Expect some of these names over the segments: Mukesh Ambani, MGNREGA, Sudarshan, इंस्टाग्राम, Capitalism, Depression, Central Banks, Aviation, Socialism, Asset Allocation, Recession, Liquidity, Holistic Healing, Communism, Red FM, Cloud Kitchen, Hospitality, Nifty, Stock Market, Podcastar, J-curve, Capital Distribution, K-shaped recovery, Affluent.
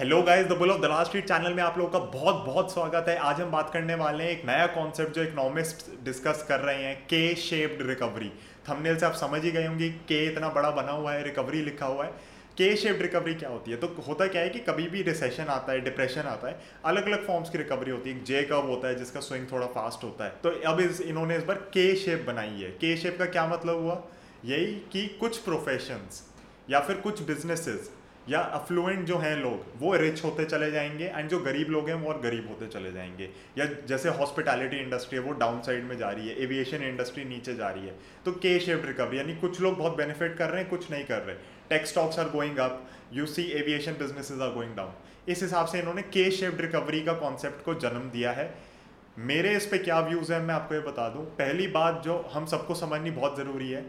Hello guys, the bull of Dalal street channel में आप लोगों का बहुत बहुत स्वागत है। आज हम बात करने वाले हैं एक नया कॉन्सेप्ट जो इकोनॉमिस्ट डिस्कस कर रहे हैं, के शेप्ड रिकवरी। थंबनेल से आप समझ ही गए होंगे, के इतना बड़ा बना हुआ है, रिकवरी लिखा हुआ है। के शेप्ड रिकवरी क्या होती है? तो होता क्या है कि कभी भी रिसेशन आता है, डिप्रेशन आता है, अलग अलग फॉर्म्स की रिकवरी होती है। एक जे कर्व होता है जिसका स्विंग थोड़ा फास्ट होता है। तो अब इन्होंने इस बार के शेप बनाई है। के शेप का क्या मतलब हुआ? यही कि कुछ प्रोफेशंस या फिर कुछ बिजनेसेस या अफ्लुएंट जो हैं लोग, वो रिच होते चले जाएंगे एंड जो गरीब लोग हैं वो और गरीब होते चले जाएंगे। या जैसे हॉस्पिटैलिटी इंडस्ट्री है वो डाउन साइड में जा रही है, एविएशन इंडस्ट्री नीचे जा रही है। तो के शेप्ड रिकवरी यानी कुछ लोग बहुत बेनिफिट कर रहे हैं, कुछ नहीं कर रहे। Tech stocks are going up, you see aviation businesses are going down. इस हिसाब से इन्होंने के शेप्ड रिकवरी का कॉन्सेप्ट को जन्म दिया है। मेरे इस पर क्या व्यूज़ हैं मैं आपको ये बता दूँ। पहली बात जो हम सबको समझनी बहुत ज़रूरी है,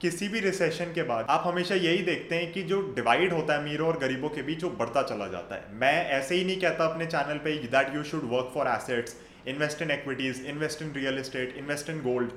किसी भी रिसेशन के बाद आप हमेशा यही देखते हैं कि जो डिवाइड होता है अमीरों और गरीबों के बीच वो बढ़ता चला जाता है। मैं ऐसे ही नहीं कहता अपने चैनल पे that you should work for assets, invest in equities, invest in real estate, invest in gold.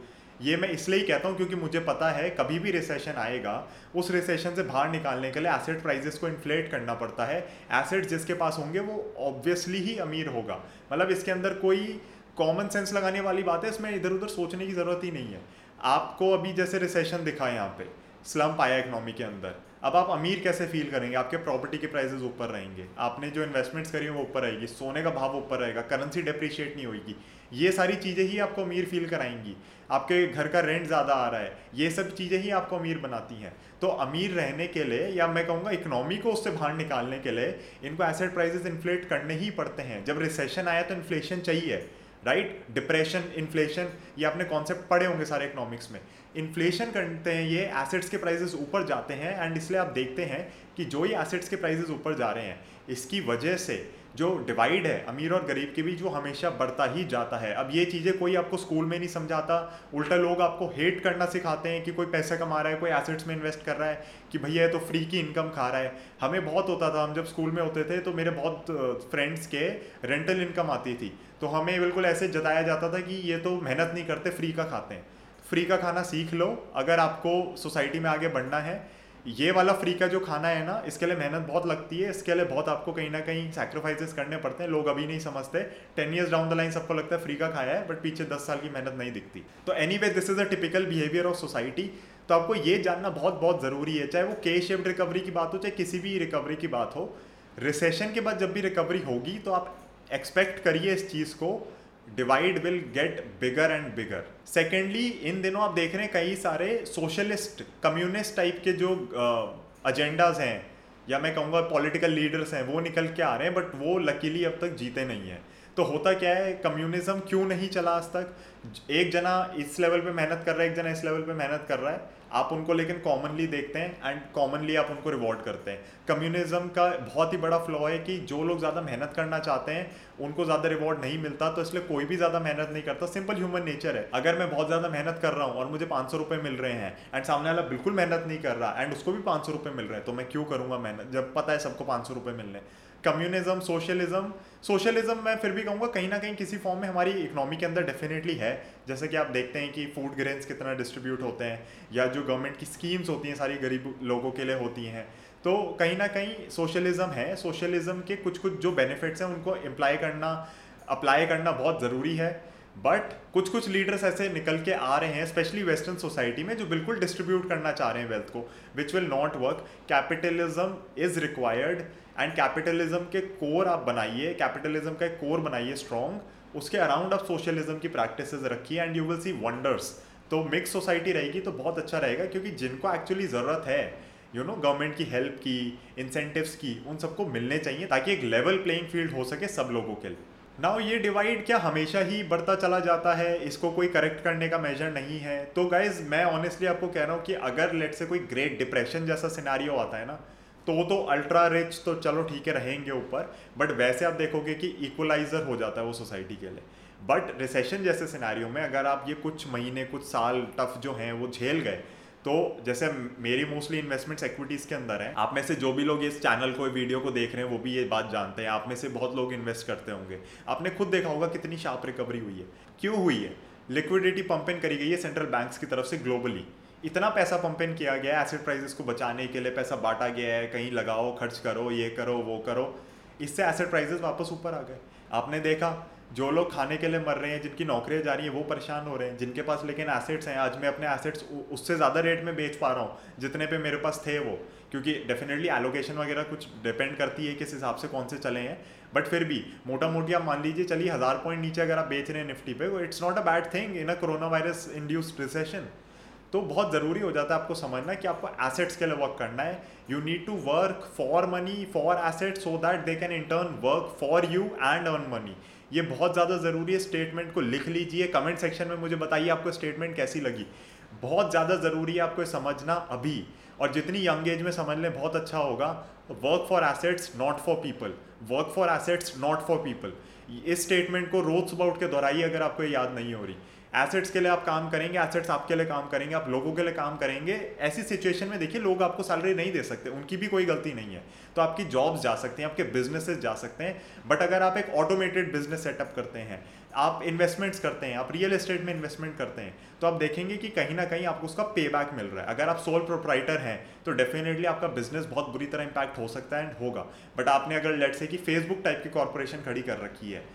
ये मैं इसलिए कहता हूँ क्योंकि मुझे पता है कभी भी रिसेशन आएगा, उस रिसेशन से बाहर निकालने के लिए एसेट प्राइजेस को इन्फ्लेट करना पड़ता है। एसेट्स जिसके पास होंगे वो ऑब्वियसली ही अमीर होगा। मतलब इसके अंदर कोई कॉमन सेंस लगाने वाली बात है, इसमें इधर उधर सोचने की ज़रूरत ही नहीं है। आपको अभी जैसे रिसेशन दिखा, यहाँ पे स्लम्प आया इकोनॉमी के अंदर, अब आप अमीर कैसे फील करेंगे? आपके प्रॉपर्टी के प्राइसेस ऊपर रहेंगे, आपने जो इन्वेस्टमेंट्स करी हैं वो ऊपर आएगी, सोने का भाव ऊपर रहेगा, करेंसी डेप्रिशिएट नहीं होगी। ये सारी चीज़ें ही आपको अमीर फील कराएंगी। आपके घर का रेंट ज़्यादा आ रहा है, ये सब चीज़ें ही आपको अमीर बनाती हैं। तो अमीर रहने के लिए, या मैं कहूँगा इकोनॉमी को उससे बाहर निकालने के लिए, इनको एसेट प्राइजेस इन्फ्लेट करने ही पड़ते हैं। जब रिसेशन आया तो इन्फ्लेशन चाहिए, राइट? डिप्रेशन, इन्फ्लेशन, ये आपने कॉन्सेप्ट पढ़े होंगे सारे इकोनॉमिक्स में। इन्फ्लेशन करते हैं ये, एसेट्स के प्राइसेस ऊपर जाते हैं एंड इसलिए आप देखते हैं कि जो ये एसेट्स के प्राइसेस ऊपर जा रहे हैं, इसकी वजह से जो डिवाइड है अमीर और गरीब के बीच वो हमेशा बढ़ता ही जाता है। अब ये चीज़ें कोई आपको स्कूल में नहीं समझाता, उल्टा लोग आपको हेट करना सिखाते हैं कि कोई पैसा कमा रहा है, कोई एसेट्स में इन्वेस्ट कर रहा है, कि भैया ये तो फ्री की इनकम खा रहा है। हमें बहुत होता था, हम जब स्कूल में होते थे तो मेरे बहुत फ्रेंड्स के रेंटल इनकम आती थी, तो हमें बिल्कुल ऐसे जताया जाता था कि ये तो मेहनत नहीं करते, फ्री का खाते हैं। फ्री का खाना सीख लो अगर आपको सोसाइटी में आगे बढ़ना है। ये वाला फ्री का जो खाना है ना, इसके लिए मेहनत बहुत लगती है, इसके लिए बहुत आपको कहीं ना कहीं सैक्रिफाइसेस करने पड़ते हैं। लोग अभी नहीं समझते, 10 years डाउन द लाइन सबको लगता है फ्री का खाया है, बट पीछे 10 साल की मेहनत नहीं दिखती। तो anyway, this is a typical behaviour of society. तो आपको ये जानना बहुत बहुत ज़रूरी है, चाहे वो के शेप्ड रिकवरी की बात हो, चाहे किसी भी रिकवरी की बात हो। रिसेशन के बाद जब भी रिकवरी होगी तो आप एक्सपेक्ट करिए इस चीज़ को, divide will get bigger and bigger. Secondly, इन दिनों आप देख रहे हैं कई सारे सोशलिस्ट, कम्युनिस्ट टाइप के जो एजेंडाज हैं, या मैं कहूँगा पॉलिटिकल लीडर्स हैं, वो निकल के आ रहे हैं, बट वो लकीली अब तक जीते नहीं हैं। तो होता क्या है, कम्युनिज्म क्यों नहीं चला आज तक? एक जना इस लेवल पे मेहनत कर रहा है, एक जना इस लेवल पे मेहनत कर रहा है, आप उनको लेकिन कॉमनली देखते हैं एंड कॉमनली आप उनको रिवॉर्ड करते हैं। कम्युनिज्म का बहुत ही बड़ा फ्लॉ है कि जो लोग ज़्यादा मेहनत करना चाहते हैं उनको ज़्यादा रिवॉर्ड नहीं मिलता, तो इसलिए कोई भी ज़्यादा मेहनत नहीं करता। सिंपल ह्यूमन नेचर है। अगर मैं बहुत ज़्यादा मेहनत कर रहा हूँ और मुझे 500 रुपये मिल रहे हैं एंड सामने वाला बिल्कुल मेहनत नहीं कर रहा एंड उसको भी 500 रुपये मिल रहे हैं, तो मैं क्यों करूँगा मेहनत जब पता है सबको 500 रुपये मिल रहे हैं। कम्युनिज्म, सोशलिज्म मैं फिर भी कहूँगा कहीं ना कहीं किसी फॉर्म में हमारी इकोनॉमी के अंदर डेफिनेटली है। जैसे कि आप देखते हैं कि फूड ग्रेन्स कितना डिस्ट्रीब्यूट होते हैं, या जो गवर्नमेंट की स्कीम्स होती हैं सारी गरीब लोगों के लिए होती हैं, तो कहीं ना कहीं सोशलिज्म है। सोशलिज्म के कुछ कुछ जो बेनिफिट्स हैं उनको अप्लाई करना बहुत ज़रूरी है, बट कुछ कुछ लीडर्स ऐसे निकल के आ रहे हैं स्पेशली वेस्टर्न सोसाइटी में, जो बिल्कुल डिस्ट्रीब्यूट करना चाह रहे हैं वेल्थ को, which will not work. Capitalism is required and capitalism के कोर आप बनाइए, कैपिटलिज्म का एक कोर बनाइए स्ट्रॉन्ग, उसके अराउंड आप सोशलिज्म की प्रैक्टिसेस रखिए and you will see wonders. तो मिक्स सोसाइटी रहेगी तो बहुत अच्छा रहेगा, क्योंकि जिनको एक्चुअली ज़रूरत है गवर्नमेंट की हेल्प की, इंसेंटिव्स की, उन सबको मिलने चाहिए ताकि एक लेवल प्लेइंग फील्ड हो सके सब लोगों के लिए। नाउ ये डिवाइड क्या हमेशा ही बढ़ता चला जाता है, इसको कोई करेक्ट करने का मेजर नहीं है। तो गाइज मैं ऑनेस्टली आपको कह रहा हूँ कि अगर लेट से कोई ग्रेट डिप्रेशन जैसा सिनेरियो आता है ना, तो वो तो अल्ट्रा रिच तो चलो ठीक है रहेंगे ऊपर, बट वैसे आप देखोगे कि इक्वलाइजर हो जाता है वो सोसाइटी के लिए। बट रिसेशन जैसे सिनेरियो में अगर आप ये कुछ महीने कुछ साल टफ जो हैं वो झेल गए, तो जैसे मेरी मोस्टली इन्वेस्टमेंट्स एक्विटीज़ के अंदर है। आप में से जो भी लोग इस चैनल को, वीडियो को देख रहे हैं वो भी ये बात जानते हैं, आप में से बहुत लोग इन्वेस्ट करते होंगे। आपने खुद देखा होगा कितनी शार्प रिकवरी हुई है। क्यों हुई है? लिक्विडिटी पंप इन करी गई है सेंट्रल बैंक्स की तरफ से ग्लोबली। इतना पैसा पंप इन किया गया है, एसेट प्राइसेस को बचाने के लिए पैसा बांटा गया है, कहीं लगाओ, खर्च करो, ये करो, वो करो। इससे एसेट प्राइसेस वापस ऊपर आ गए। आपने देखा जो लोग खाने के लिए मर रहे हैं, जिनकी नौकरियां जा रही हैं, वो परेशान हो रहे हैं। जिनके पास लेकिन एसेट्स हैं, आज मैं अपने एसेट्स उससे ज़्यादा रेट में बेच पा रहा हूँ जितने पे मेरे पास थे वो, क्योंकि डेफिनेटली एलोकेशन वगैरह कुछ डिपेंड करती है किस हिसाब से कौन से चले हैं, बट फिर भी मोटा मोटी आप मान लीजिए चलिए 1000 पॉइंट नीचे अगर आप बेच रहे हैं निफ्टी पे, it's not a bad thing in a corona virus induced recession. तो बहुत ज़रूरी हो जाता है आपको समझना कि आपको एसेट्स के लिए वर्क करना है। You need to work for money for assets so that they can in turn work for you and earn money. ये बहुत ज़्यादा ज़रूरी है। स्टेटमेंट को लिख लीजिए, कमेंट सेक्शन में मुझे बताइए आपको स्टेटमेंट कैसी लगी। बहुत ज़्यादा ज़रूरी है आपको समझना अभी, और जितनी यंग एज में समझ लें बहुत अच्छा होगा। Work for assets not for people, work for assets not for people. इस स्टेटमेंट को रोज सुबह उठ के दोहराइए अगर आपको याद नहीं हो रही। एसेट्स के लिए आप काम करेंगे, एसेट्स आपके लिए काम करेंगे, आप लोगों के लिए काम करेंगे। ऐसी सिचुएशन में देखिए लोग आपको सैलरी नहीं दे सकते, उनकी भी कोई गलती नहीं है, तो आपकी जॉब्स जा सकती हैं, आपके बिजनेसेस जा सकते हैं। बट अगर आप एक ऑटोमेटेड बिजनेस सेटअप करते हैं, आप इन्वेस्टमेंट्स करते हैं, आप रियल एस्टेट में इन्वेस्टमेंट करते हैं, तो आप देखेंगे कि कहीं ना कहीं आपको उसका पे बैक मिल रहा है। अगर आप सोल प्रोप्राइटर हैं तो डेफिनेटली आपका बिजनेस बहुत बुरी तरह इम्पैक्ट हो सकता है एंड होगा। बट आपने अगर लेट्स से कि फेसबुक टाइप की कॉरपोरेशन खड़ी कर रखी है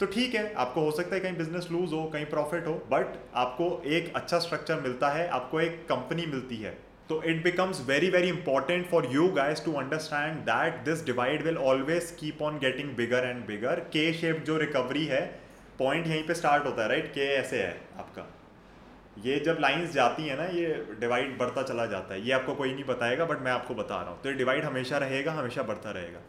तो ठीक है, आपको हो सकता है कहीं बिजनेस लूज हो, कहीं प्रॉफिट हो, बट आपको एक अच्छा स्ट्रक्चर मिलता है, आपको एक कंपनी मिलती है। तो it becomes very very important for you guys to understand that this divide will always keep on getting bigger and bigger. K shape जो रिकवरी है, पॉइंट यहीं पे स्टार्ट होता है, राइट? के ऐसे है आपका, ये जब लाइंस जाती है ना, ये डिवाइड बढ़ता चला जाता है। ये आपको कोई नहीं बताएगा बट मैं आपको बता रहा हूँ। तो ये डिवाइड हमेशा रहेगा, हमेशा बढ़ता रहेगा।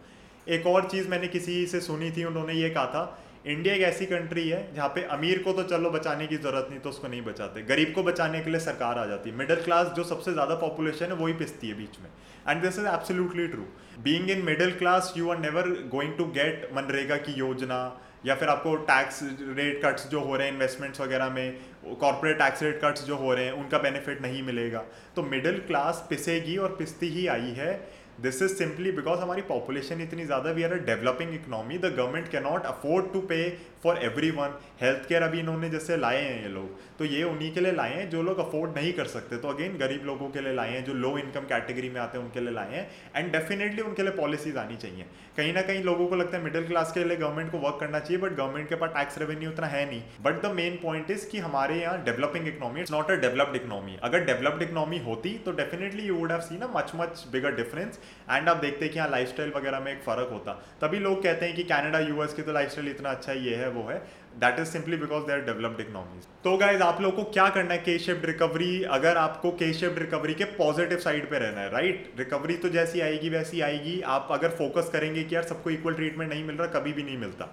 एक और चीज़ मैंने किसी से सुनी थी, उन्होंने ये कहा था इंडिया एक ऐसी कंट्री है जहाँ पे अमीर को तो चलो बचाने की ज़रूरत नहीं तो उसको नहीं बचाते, गरीब को बचाने के लिए सरकार आ जाती है। मिडिल क्लास जो सबसे ज़्यादा पॉपुलेशन है वही पिसती है बीच में, and this is absolutely true. Being in middle class you are never going to get MNREGA की योजना, या फिर आपको टैक्स रेट कट्स जो हो रहे हैं इन्वेस्टमेंट्स वगैरह में, कॉर्पोरेट टैक्स रेट कट्स जो हो रहे हैं उनका बेनिफिट नहीं मिलेगा। तो मिडिल क्लास पिसेगी और पिसती ही आई है। दिस इज सिंपली बिकॉज हमारी पॉपुलेशन इतनी ज़्यादा, we are a developing economy, the government can not afford to pay for everyone. Health care अभी इन्होंने जैसे लाए हैं ये लोग, तो ये उन्हीं के लिए लाए हैं जो लोग अफोर्ड नहीं कर सकते, तो अगेन गरीब लोगों के लिए लाए हैं, जो लो इनकम कैटेगरी में आते हैं उनके लिए लाए हैं। एंड डेफिनेटली उनके लिए पॉलिसीज आनी चाहिए। कहीं ना कहीं लोगों को लगता है मिडिल क्लास के लिए गवर्नमेंट को वर्क करना चाहिए, बट गवर्नमेंट के पास टैक्स रेवेन्यू उतना है नहीं। But the main point is कि हमारे यहाँ developing economy, it's not a developed economy. अगर डेवलप्ड इकनॉमी होती तो definitely you would have seen a much much bigger difference. And आप देखते हैं कि यहाँ लाइफस्टाइल वगैरह में एक फ़र्क होता, तभी लोग कहते हैं कि कनाडा यूएस की तो लाइफस्टाइल इतना अच्छा ये है वो है। That is simply because they are developed economies. तो गाइज आप लोगों को क्या करना है? के शेप्ड रिकवरी, अगर आपको के शेप्ड रिकवरी के पॉजिटिव साइड पे रहना है, राइट? रिकवरी तो जैसी आएगी वैसी आएगी। आप अगर फोकस करेंगे कि यार सबको इक्वल ट्रीटमेंट नहीं मिल रहा, कभी भी नहीं मिलता।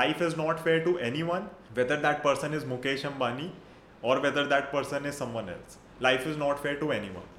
Life is not fair to anyone, whether that person is Mukesh Ambani और whether that person is someone else. Life is not fair to anyone,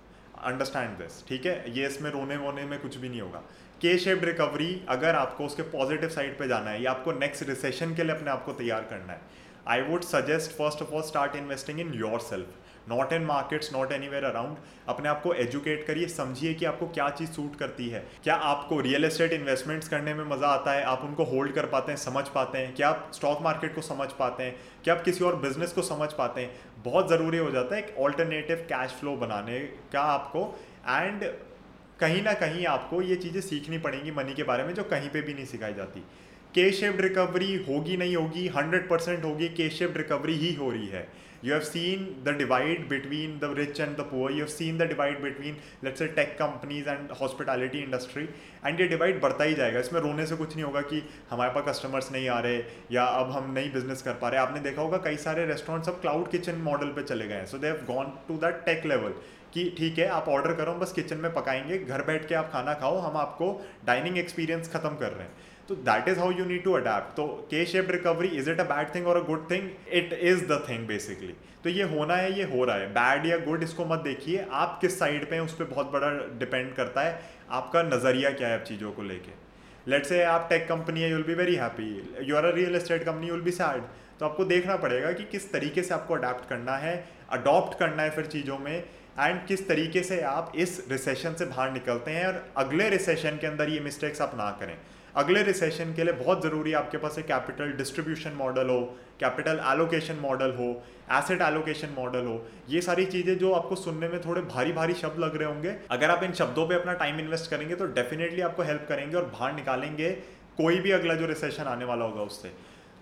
understand this, ठीक है? ये इसमें रोने वोने में कुछ भी नहीं होगा। के शेप्ड रिकवरी अगर आपको उसके पॉजिटिव साइड पे जाना है या आपको नेक्स्ट रिसेशन के लिए अपने आप को तैयार करना है, I would suggest first of all start investing in yourself, not in markets, not anywhere around. अपने आप को एजुकेट करिए, समझिए कि आपको क्या चीज़ सूट करती है। क्या आपको रियल एस्टेट इन्वेस्टमेंट्स करने में मज़ा आता है? आप उनको होल्ड कर पाते हैं, समझ पाते हैं? क्या आप स्टॉक मार्केट को समझ पाते हैं? क्या आप किसी और बिजनेस को समझ पाते हैं? बहुत ज़रूरी हो जाता है एक ऑल्टरनेटिव कैश फ्लो बनाने का आपको, एंड कहीं ना कहीं आपको ये चीज़ें सीखनी पड़ेंगी मनी के बारे में जो कहीं पे भी नहीं सिखाई जाती। के शेप्ड रिकवरी होगी नहीं होगी, 100% होगी। के शेप्ड रिकवरी ही हो रही है। You have seen the divide between the rich and the poor, you have seen the divide between let's say tech companies and hospitality industry, and ये डिवाइड बढ़ता ही जाएगा। इसमें रोने से कुछ नहीं होगा कि हमारे पास कस्टमर्स नहीं आ रहे या अब हम नहीं बिजनेस कर पा रहे। आपने देखा होगा कई सारे रेस्टोरेंट्स अब क्लाउड किचन मॉडल पे चले गए हैं, so they have gone to that tech level कि ठीक है आप ऑर्डर करो, बस किचन में पकाएंगे, घर बैठ के आप खाना खाओ, हम आपको डाइनिंग एक्सपीरियंस खत्म कर रहे हैं। तो that is how you need to adapt. तो K shaped recovery, is it a bad thing और a good thing? It is the thing basically. तो ये होना है, ये हो रहा है। बैड या गुड इसको मत देखिए, आप किस साइड पे हैं उस पर बहुत बड़ा डिपेंड करता है, आपका नज़रिया क्या है आप चीज़ों को लेके। लेट्स से आप टेक कंपनी है, you will be very happy. You are a real estate company, you will be sad. तो आपको देखना पड़ेगा कि किस तरीके से आपको अडेप्ट करना है, अडॉप्ट करना है फिर चीज़ों में, एंड किस तरीके से आप इस रिसेशन से बाहर निकलते हैं और अगले रिसेशन के अंदर ये मिस्टेक्स आप ना करें। अगले रिसेशन के लिए बहुत ज़रूरी है आपके पास एक कैपिटल डिस्ट्रीब्यूशन मॉडल हो, कैपिटल एलोकेशन मॉडल हो, एसेट एलोकेशन मॉडल हो। ये सारी चीज़ें जो आपको सुनने में थोड़े भारी भारी शब्द लग रहे होंगे, अगर आप इन शब्दों पे अपना टाइम इन्वेस्ट करेंगे तो डेफिनेटली आपको हेल्प करेंगे और बाहर निकालेंगे कोई भी अगला जो रिसेशन आने वाला होगा उससे।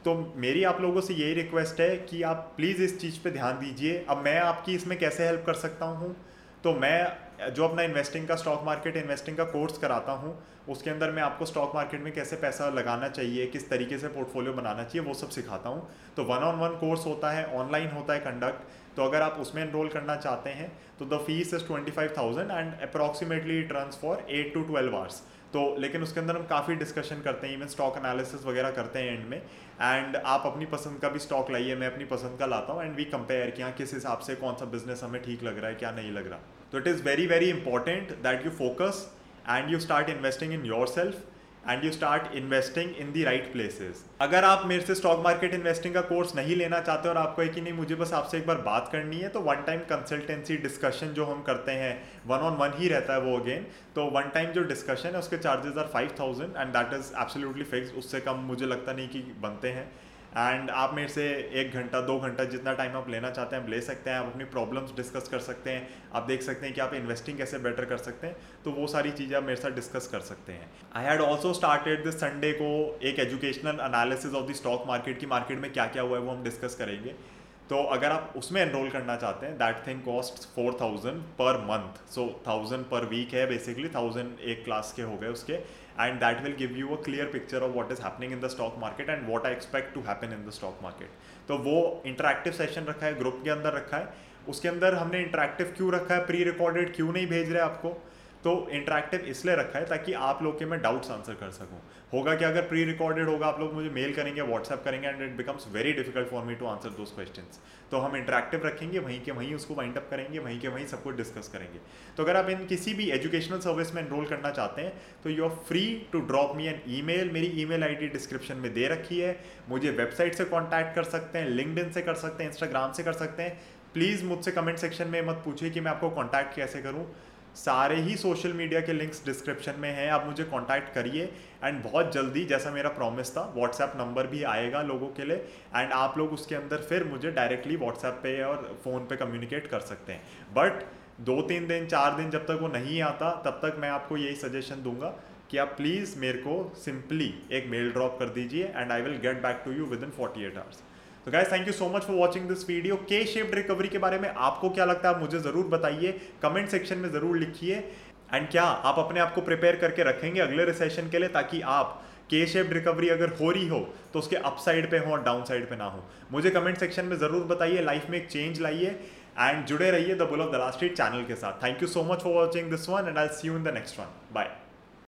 तो मेरी आप लोगों से यही रिक्वेस्ट है कि आप प्लीज़ इस चीज़ पे ध्यान दीजिए। अब मैं आपकी इसमें कैसे हेल्प कर सकता हूँ, तो मैं जो अपना इन्वेस्टिंग का स्टॉक मार्केट इन्वेस्टिंग का कोर्स कराता हूँ उसके अंदर मैं आपको स्टॉक मार्केट में कैसे पैसा लगाना चाहिए, किस तरीके से पोर्टफोलियो बनाना चाहिए, वो सब सिखाता हूँ। तो 1-on-1 कोर्स होता है, ऑनलाइन होता है कंडक्ट। तो अगर आप उसमें एनरोल करना चाहते हैं तो the fees is 25,000 and approximately it runs for 8 to 12 hours. तो लेकिन उसके अंदर हम काफ़ी डिस्कशन करते हैं, इवन स्टॉक एनालिसिस वगैरह करते हैं एंड में, एंड आप अपनी पसंद का भी स्टॉक लाइए, मैं अपनी पसंद का लाता हूँ, एंड वी कंपेयर कि हाँ किस हिसाब से कौन सा बिजनेस हमें ठीक लग रहा है क्या नहीं लग रहा। तो it is very very important that you focus and you start investing in yourself and you start investing in the right places. अगर आप मेरे से स्टॉक मार्केट इन्वेस्टिंग का कोर्स नहीं लेना चाहते और आपको है कि नहीं मुझे बस आपसे एक बार बात करनी है, तो वन टाइम कंसल्टेंसी डिस्कशन जो हम करते हैं 1-on-1 ही रहता है वो अगेन। तो वन टाइम जो डिस्कशन है उसके charges are 5,000 and that is absolutely fix, उससे कम मुझे लगता नहीं कि बनते हैं। एंड आप मेरे से 1 घंटा 2 घंटा जितना टाइम आप लेना चाहते हैं आप ले सकते हैं, आप अपनी प्रॉब्लम्स डिस्कस कर सकते हैं, आप देख सकते हैं कि आप इन्वेस्टिंग कैसे बेटर कर सकते हैं, तो वो सारी चीज़ें आप मेरे साथ डिस्कस कर सकते हैं। I had also started this Sunday को एक educational analysis of the stock market की मार्केट में क्या क्या हुआ है वो हम डिस्कस करेंगे। तो अगर आप उसमें एनरोल करना चाहते हैं दैट थिंग कॉस्ट 4,000 पर मंथ, सो 1,000 पर वीक है बेसिकली, 1,000 एक क्लास के हो गए उसके, and that will give you a clear picture of what is happening in the stock market and what I expect to happen in the stock market. तो वो इंटरेक्टिव सेशन रखा है, ग्रुप के अंदर रखा है। उसके अंदर हमने इंटरेक्टिव क्यों रखा है, प्री रिकॉर्डेड क्यों नहीं भेज रहे आपको, तो इंटरेक्टिव इसलिए रखा है ताकि आप लोग के मैं डाउट्स आंसर कर सकूं। होगा कि अगर प्री रिकॉर्डेड होगा आप लोग मुझे मेल करेंगे, व्हाट्सएप करेंगे, and it becomes very difficult for me to answer those questions. तो हम इंटरेक्टिव रखेंगे, वहीं के वहीं उसको वाइंड अप करेंगे, वहीं के वहीं सब कुछ डिस्कस करेंगे। तो अगर आप इन किसी भी एजुकेशनल सर्विस में एनरोल करना चाहते हैं तो you are free to drop me an email. मेरी email I D description में दे रखी है। मुझे वेबसाइट से कॉन्टैक्ट कर सकते हैं, लिंक्डइन से कर सकते हैं, इंस्टाग्राम से कर सकते हैं। प्लीज़ मुझसे कमेंट सेक्शन में मत पूछिए कि मैं आपको कॉन्टैक्ट कैसे करूँ, सारे ही सोशल मीडिया के लिंक्स डिस्क्रिप्शन में हैं, आप मुझे कांटेक्ट करिए। एंड बहुत जल्दी जैसा मेरा प्रॉमिस था व्हाट्सएप नंबर भी आएगा लोगों के लिए, एंड आप लोग उसके अंदर फिर मुझे डायरेक्टली व्हाट्सएप पे और फ़ोन पे कम्युनिकेट कर सकते हैं। बट 2-3 दिन 4 दिन जब तक वो नहीं आता तब तक मैं आपको यही सजेशन दूंगा कि आप प्लीज़ मेरे को सिंपली एक मेल ड्रॉप कर दीजिए and I will get back to you within 48 hours. तो guys thank you so much for watching this video. K shaped recovery के बारे में आपको क्या लगता है आप मुझे ज़रूर बताइए, कमेंट सेक्शन में ज़रूर लिखिए। एंड क्या आप अपने आप को प्रिपेयर करके रखेंगे अगले रिसेशन के लिए, ताकि आप के शेप्ड रिकवरी अगर हो रही हो तो उसके अपसाइड पे हो और डाउनसाइड पे ना हो। मुझे कमेंट सेक्शन में ज़रूर बताइए, लाइफ में एक चेंज लाइए एंड जुड़े रहिए the bull of Dalal street channel के साथ। Thank you so much for watching this one and I will see you in the next one. Bye.